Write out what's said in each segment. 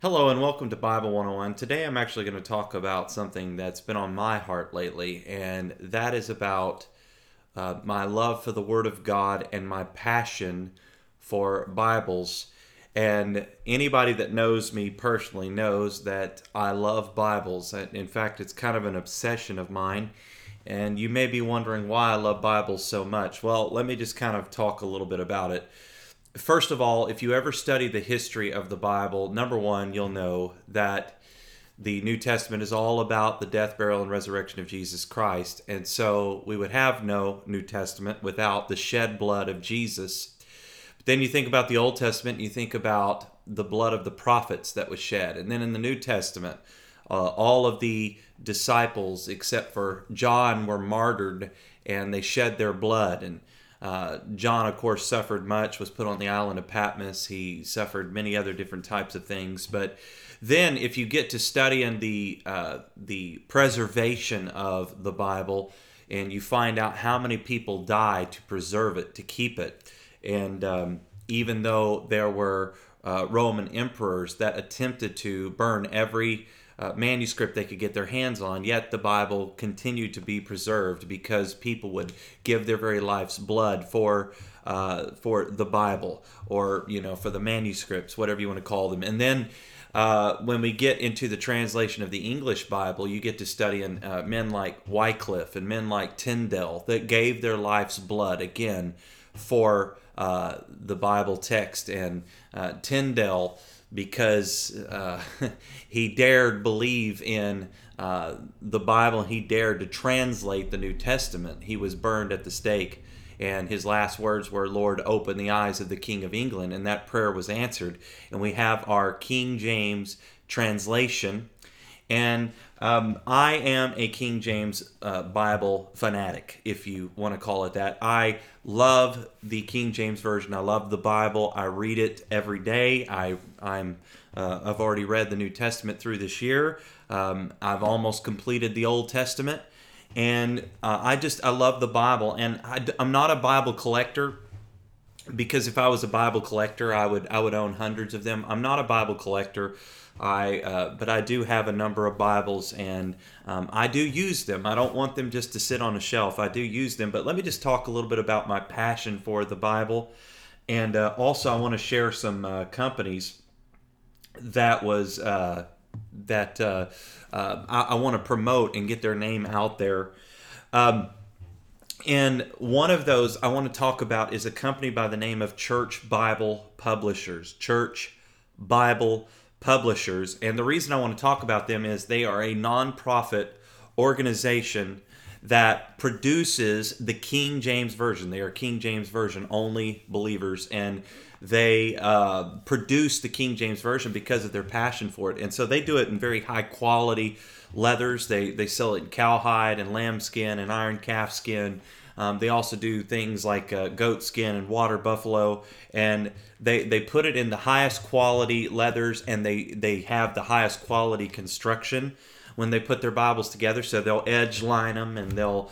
Hello and welcome to Bible 101. Today I'm actually going to talk about something that's been on my heart lately, and that is about my love for the Word of God and my passion for Bibles. And anybody that knows me personally knows that I love Bibles. In fact, it's kind of an obsession of mine, and you may be wondering why I love Bibles so much. Well, let me just kind of talk a little bit about it. First of all, if you ever study the history of the Bible, number one, you'll know that the New Testament is all about the death, burial, and resurrection of Jesus Christ. And so we would have no New Testament without the shed blood of Jesus. But then you think about the Old Testament, and you think about the blood of the prophets that was shed. And then in the New Testament, all of the disciples, except for John, were martyred, and they shed their blood. And John, of course, suffered much, was put on the island of Patmos. He suffered many other different types of things. But then if you get to studying the preservation of the Bible, and you find out how many people died to preserve it, to keep it. And even though there were Roman emperors that attempted to burn every manuscript they could get their hands on, yet the Bible continued to be preserved because people would give their very life's blood for the Bible, or for the manuscripts, whatever you want to call them. And then when we get into the translation of the English Bible, you get to study in men like Wycliffe and men like Tyndale that gave their life's blood again for the Bible text. And Tyndale, because he dared believe in the Bible, he dared to translate the New Testament. He was burned at the stake, and his last words were, "Lord, open the eyes of the King of England," and that prayer was answered. And we have our King James translation, and I am a King James Bible fanatic, if you want to call it that. I love the King James Version. I love the Bible. I read it every day. I've already read the New Testament through this year. I've almost completed the Old Testament. And I love the Bible. And I'm not a Bible collector, because if I was a Bible collector, I would own hundreds of them. I'm not a Bible collector. But I do have a number of Bibles, and I do use them. I don't want them just to sit on a shelf. I do use them. But let me just talk a little bit about my passion for the Bible. And also I want to share some companies that I want to promote and get their name out there. And one of those I want to talk about is a company by the name of Church Bible Publishers. Church Bible Publishers. And the reason I want to talk about them is they are a nonprofit organization that produces the King James Version. They are King James Version only believers, and they produce the King James Version because of their passion for it. And so they do it in very high quality leathers. They sell it in cowhide and lambskin and iron calf skin. They also do things like goat skin and water buffalo, and they put it in the highest quality leathers, and they have the highest quality construction when they put their Bibles together. So they'll edge line them, and they'll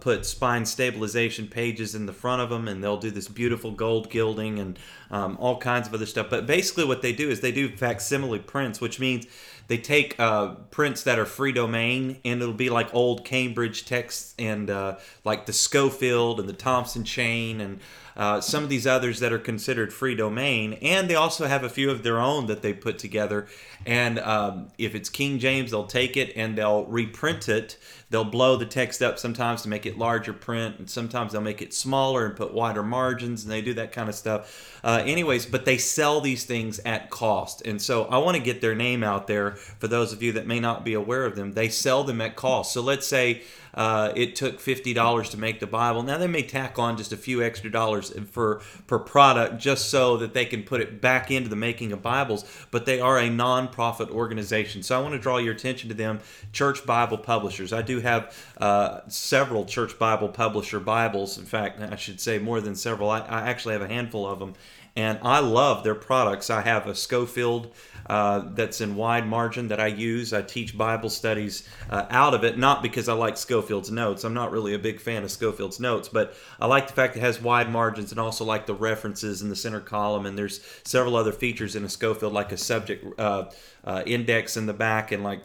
put spine stabilization pages in the front of them, and they'll do this beautiful gold gilding and all kinds of other stuff. But basically what they do is they do facsimile prints, which means they take prints that are free domain, and it'll be like old Cambridge texts and like the Scofield and the Thompson chain and some of these others that are considered free domain. And they also have a few of their own that they put together. And if it's King James, they'll take it and they'll reprint it. They'll blow the text up sometimes to make it larger print, and sometimes they'll make it smaller and put wider margins, and they do that kind of stuff. Anyways, but they sell these things at cost. And so I want to get their name out there for those of you that may not be aware of them. They sell them at cost. So let's say it took $50 to make the Bible. Now they may tack on just a few extra dollars per product just so that they can put it back into the making of Bibles, but they are a nonprofit organization. So I want to draw your attention to them, Church Bible Publishers. I do have several Church Bible Publisher Bibles. In fact, I should say more than several. I actually have a handful of them. And I love their products. I have a Scofield that's in wide margin that I use. I teach Bible studies out of it, not because I like Scofield's notes. I'm not really a big fan of Scofield's notes, but I like the fact it has wide margins, and also like the references in the center column. And there's several other features in a Scofield, like a subject index in the back, and like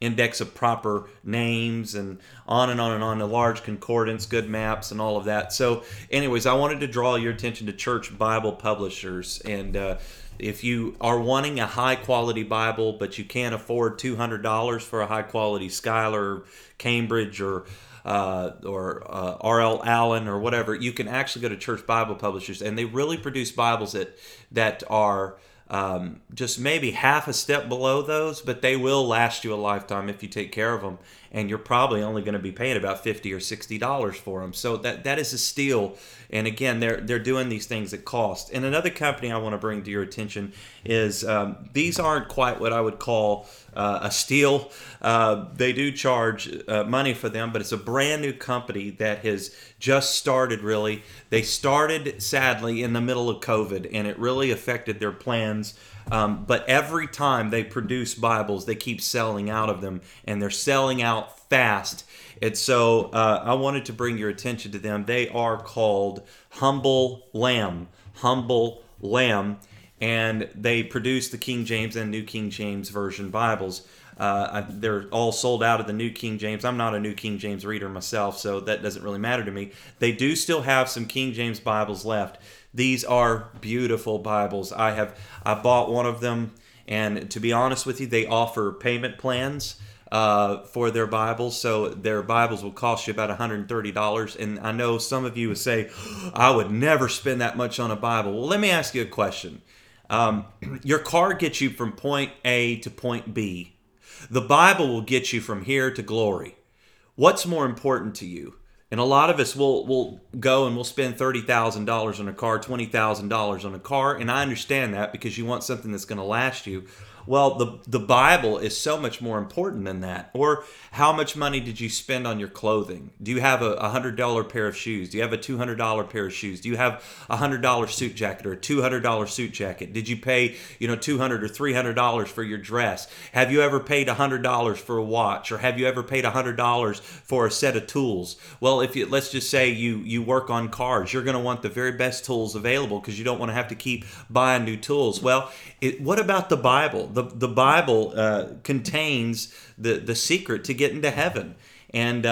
index of proper names, and on and on and on, a large concordance, good maps, and all of that. So anyways, I wanted to draw your attention to Church Bible Publishers. And if you are wanting a high quality Bible, but you can't afford $200 for a high quality Schuyler, Cambridge, or R.L. Allen, or whatever, you can actually go to Church Bible Publishers, and they really produce Bibles that are just maybe half a step below those, but they will last you a lifetime if you take care of them. And you're probably only going to be paying about $50 or $60 for them. So that is a steal. And again, they're doing these things at cost. And another company I want to bring to your attention is these aren't quite what I would call a steal. They do charge money for them, but it's a brand new company that has just started, really. They started, sadly, in the middle of COVID, and it really affected their plans. But every time they produce Bibles, they keep selling out of them, and they're selling out fast. And so I wanted to bring your attention to them. They are called Humble Lamb. Humble Lamb. And they produce the King James and New King James Version Bibles. They're all sold out of the New King James. I'm not a New King James reader myself, so that doesn't really matter to me. They do still have some King James Bibles left. These are beautiful Bibles. I bought one of them, and to be honest with you, they offer payment plans for their Bibles. So their Bibles will cost you about $130. And I know some of you would say, I would never spend that much on a Bible. Well, let me ask you a question. Your car gets you from point A to point B. The Bible will get you from here to glory. What's more important to you? And a lot of us will go and we'll spend $30,000 on a car, $20,000 on a car, and I understand that because you want something that's going to last you. Well, the Bible is so much more important than that. Or how much money did you spend on your clothing? Do you have a $100 pair of shoes? Do you have a $200 pair of shoes? Do you have a $100 suit jacket or a $200 suit jacket? Did you pay, $200 or $300 for your dress? Have you ever paid $100 for a watch? Or have you ever paid $100 for a set of tools? Well, let's just say you work on cars. You're going to want the very best tools available because you don't want to have to keep buying new tools. Well, what about the Bible? The Bible contains the secret to get into heaven. And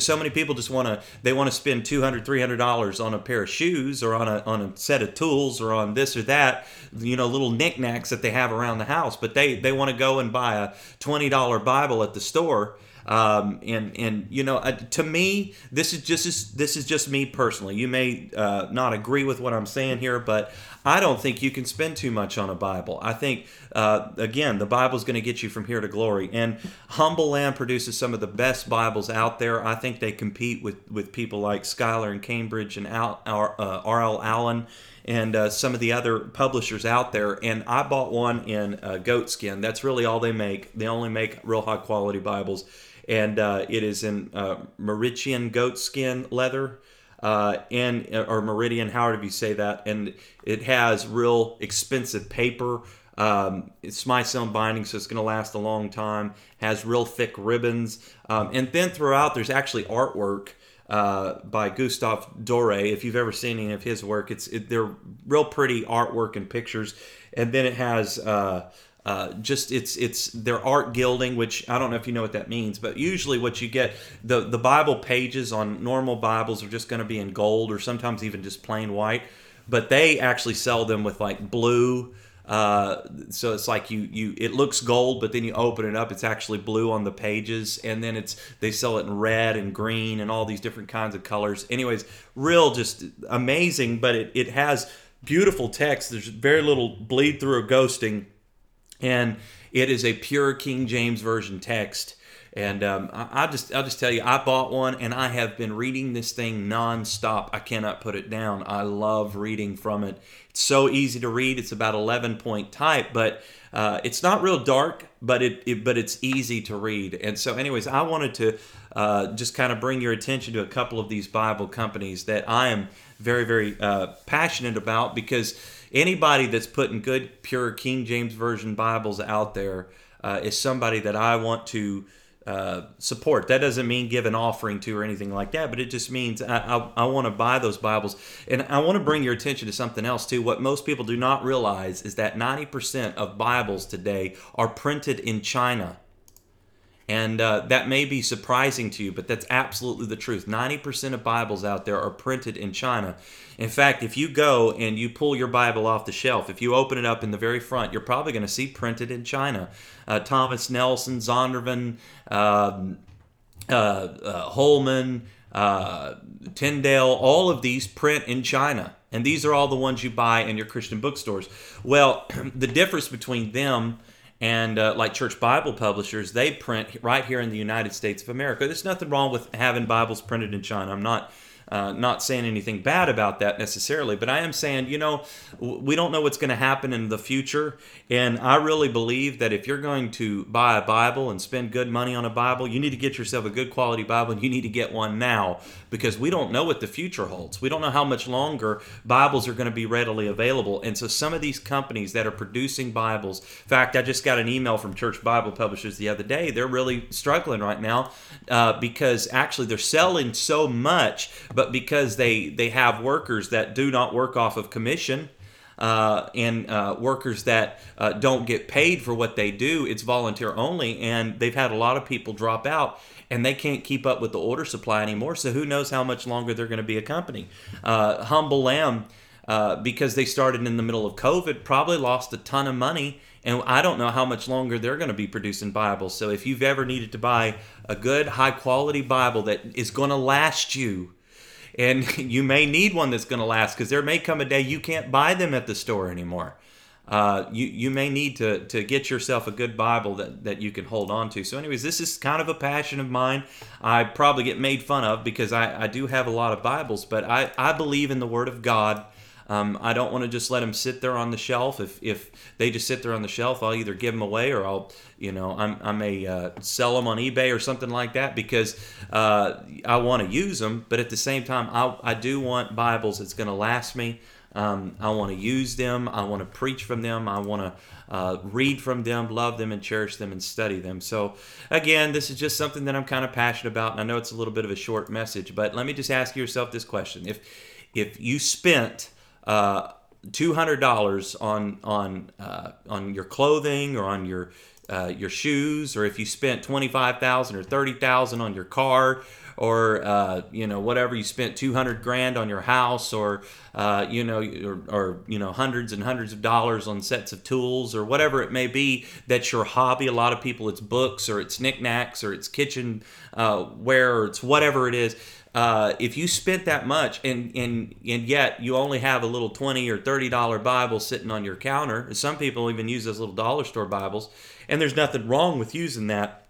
so many people just want to spend $200, $300 on a pair of shoes or on a set of tools or on this or that, little knickknacks that they have around the house. But they want to go and buy a $20 Bible at the store. To me, this is just me personally. You may not agree with what I'm saying here, but I don't think you can spend too much on a Bible. I think, again, the Bible's going to get you from here to glory. And Humble Lamb produces some of the best Bibles out there. I think they compete with people like Schuyler and Cambridge and R.L. Allen and some of the other publishers out there. And I bought one in goatskin. That's really all they make. They only make real high quality Bibles. And it is in Meridian goatskin leather, or Meridian, however you say that. And it has real expensive paper. It's Smyth binding, so it's going to last a long time. Has real thick ribbons. And then throughout, there's actually artwork by Gustav Doré. If you've ever seen any of his work, they're real pretty artwork and pictures. And then it has... it's their art gilding, which I don't know if you know what that means, but usually what you get, the Bible pages on normal Bibles are just going to be in gold or sometimes even just plain white, but they actually sell them with like blue. So it's like it looks gold, but then you open it up, it's actually blue on the pages, and then they sell it in red and green and all these different kinds of colors. Anyways, real just amazing, but it has beautiful text. There's very little bleed through or ghosting. And it is a pure King James Version text. And I'll just tell you, I bought one, and I have been reading this thing nonstop. I cannot put it down. I love reading from it. It's so easy to read. It's about 11-point type, but it's not real dark, but it's easy to read. And so, anyways, I wanted to just kind of bring your attention to a couple of these Bible companies that I am very, very passionate about, because anybody that's putting good, pure King James Version Bibles out there is somebody that I want to support. That doesn't mean give an offering to or anything like that, but it just means I want to buy those Bibles. And I want to bring your attention to something else too. What most people do not realize is that 90% of Bibles today are printed in China. And that may be surprising to you, but that's absolutely the truth. 90% of Bibles out there are printed in China. In fact, if you go and you pull your Bible off the shelf, if you open it up in the very front, you're probably going to see printed in China. Thomas Nelson, Zondervan, Holman, Tyndale, all of these print in China. And these are all the ones you buy in your Christian bookstores. Well, the difference between them and like Church Bible Publishers, they print right here in the United States of America. There's nothing wrong with having Bibles printed in China. I'm not saying anything bad about that necessarily, but I am saying, you know, we don't know what's going to happen in the future. And I really believe that if you're going to buy a Bible and spend good money on a Bible, you need to get yourself a good quality Bible, and you need to get one now, because we don't know what the future holds. We don't know how much longer Bibles are going to be readily available. And so some of these companies that are producing Bibles, in fact, I just got an email from Church Bible Publishers the other day. They're really struggling right now because actually they're selling so much, but because they have workers that do not work off of commission and workers that don't get paid for what they do, it's volunteer only, and they've had a lot of people drop out, and they can't keep up with the order supply anymore, so who knows how much longer they're going to be a company. Humble Lamb, because they started in the middle of COVID, probably lost a ton of money, and I don't know how much longer they're going to be producing Bibles. So if you've ever needed to buy a good, high-quality Bible that is going to last you, and you may need one that's going to last, because there may come a day you can't buy them at the store anymore. You may need to get yourself a good Bible that you can hold on to. So anyways, this is kind of a passion of mine. I probably get made fun of because I do have a lot of Bibles, but I believe in the Word of God. I don't want to just let them sit there on the shelf. If they just sit there on the shelf, I'll either give them away or I may sell them on eBay or something like that, because I want to use them. But at the same time, I do want Bibles that's going to last me. I want to use them. I want to preach from them. I want to read from them, love them, and cherish them, and study them. So again, this is just something that I'm kind of passionate about, and I know it's a little bit of a short message, but let me just ask yourself this question. If you spent $200 on your clothing or on your shoes, or if you spent $25,000 or $30,000 on your car, or whatever, you spent $200,000 on your house, or hundreds and hundreds of dollars on sets of tools, or whatever it may be. That's your hobby. A lot of people, it's books, or it's knickknacks, or it's kitchen ware, or it's whatever it is. If you spent that much and yet you only have a little $20 or $30 Bible sitting on your counter, some people even use those little dollar store Bibles, and there's nothing wrong with using that.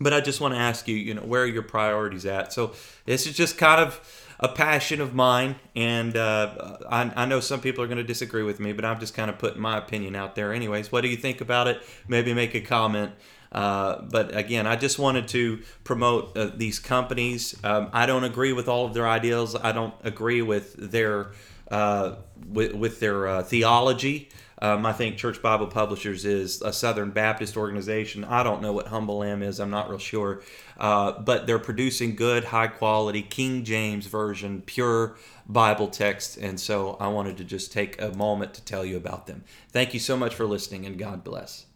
But I just want to ask you, where are your priorities at? So this is just kind of a passion of mine, and I know some people are going to disagree with me, but I'm just kind of putting my opinion out there anyways. What do you think about it? Maybe make a comment. But again, I just wanted to promote these companies. I don't agree with all of their ideals. I don't agree with their theology. I think Church Bible Publishers is a Southern Baptist organization. I don't know what Humble Lamb is. I'm not real sure. But they're producing good, high-quality, King James Version, pure Bible text. And so I wanted to just take a moment to tell you about them. Thank you so much for listening, and God bless.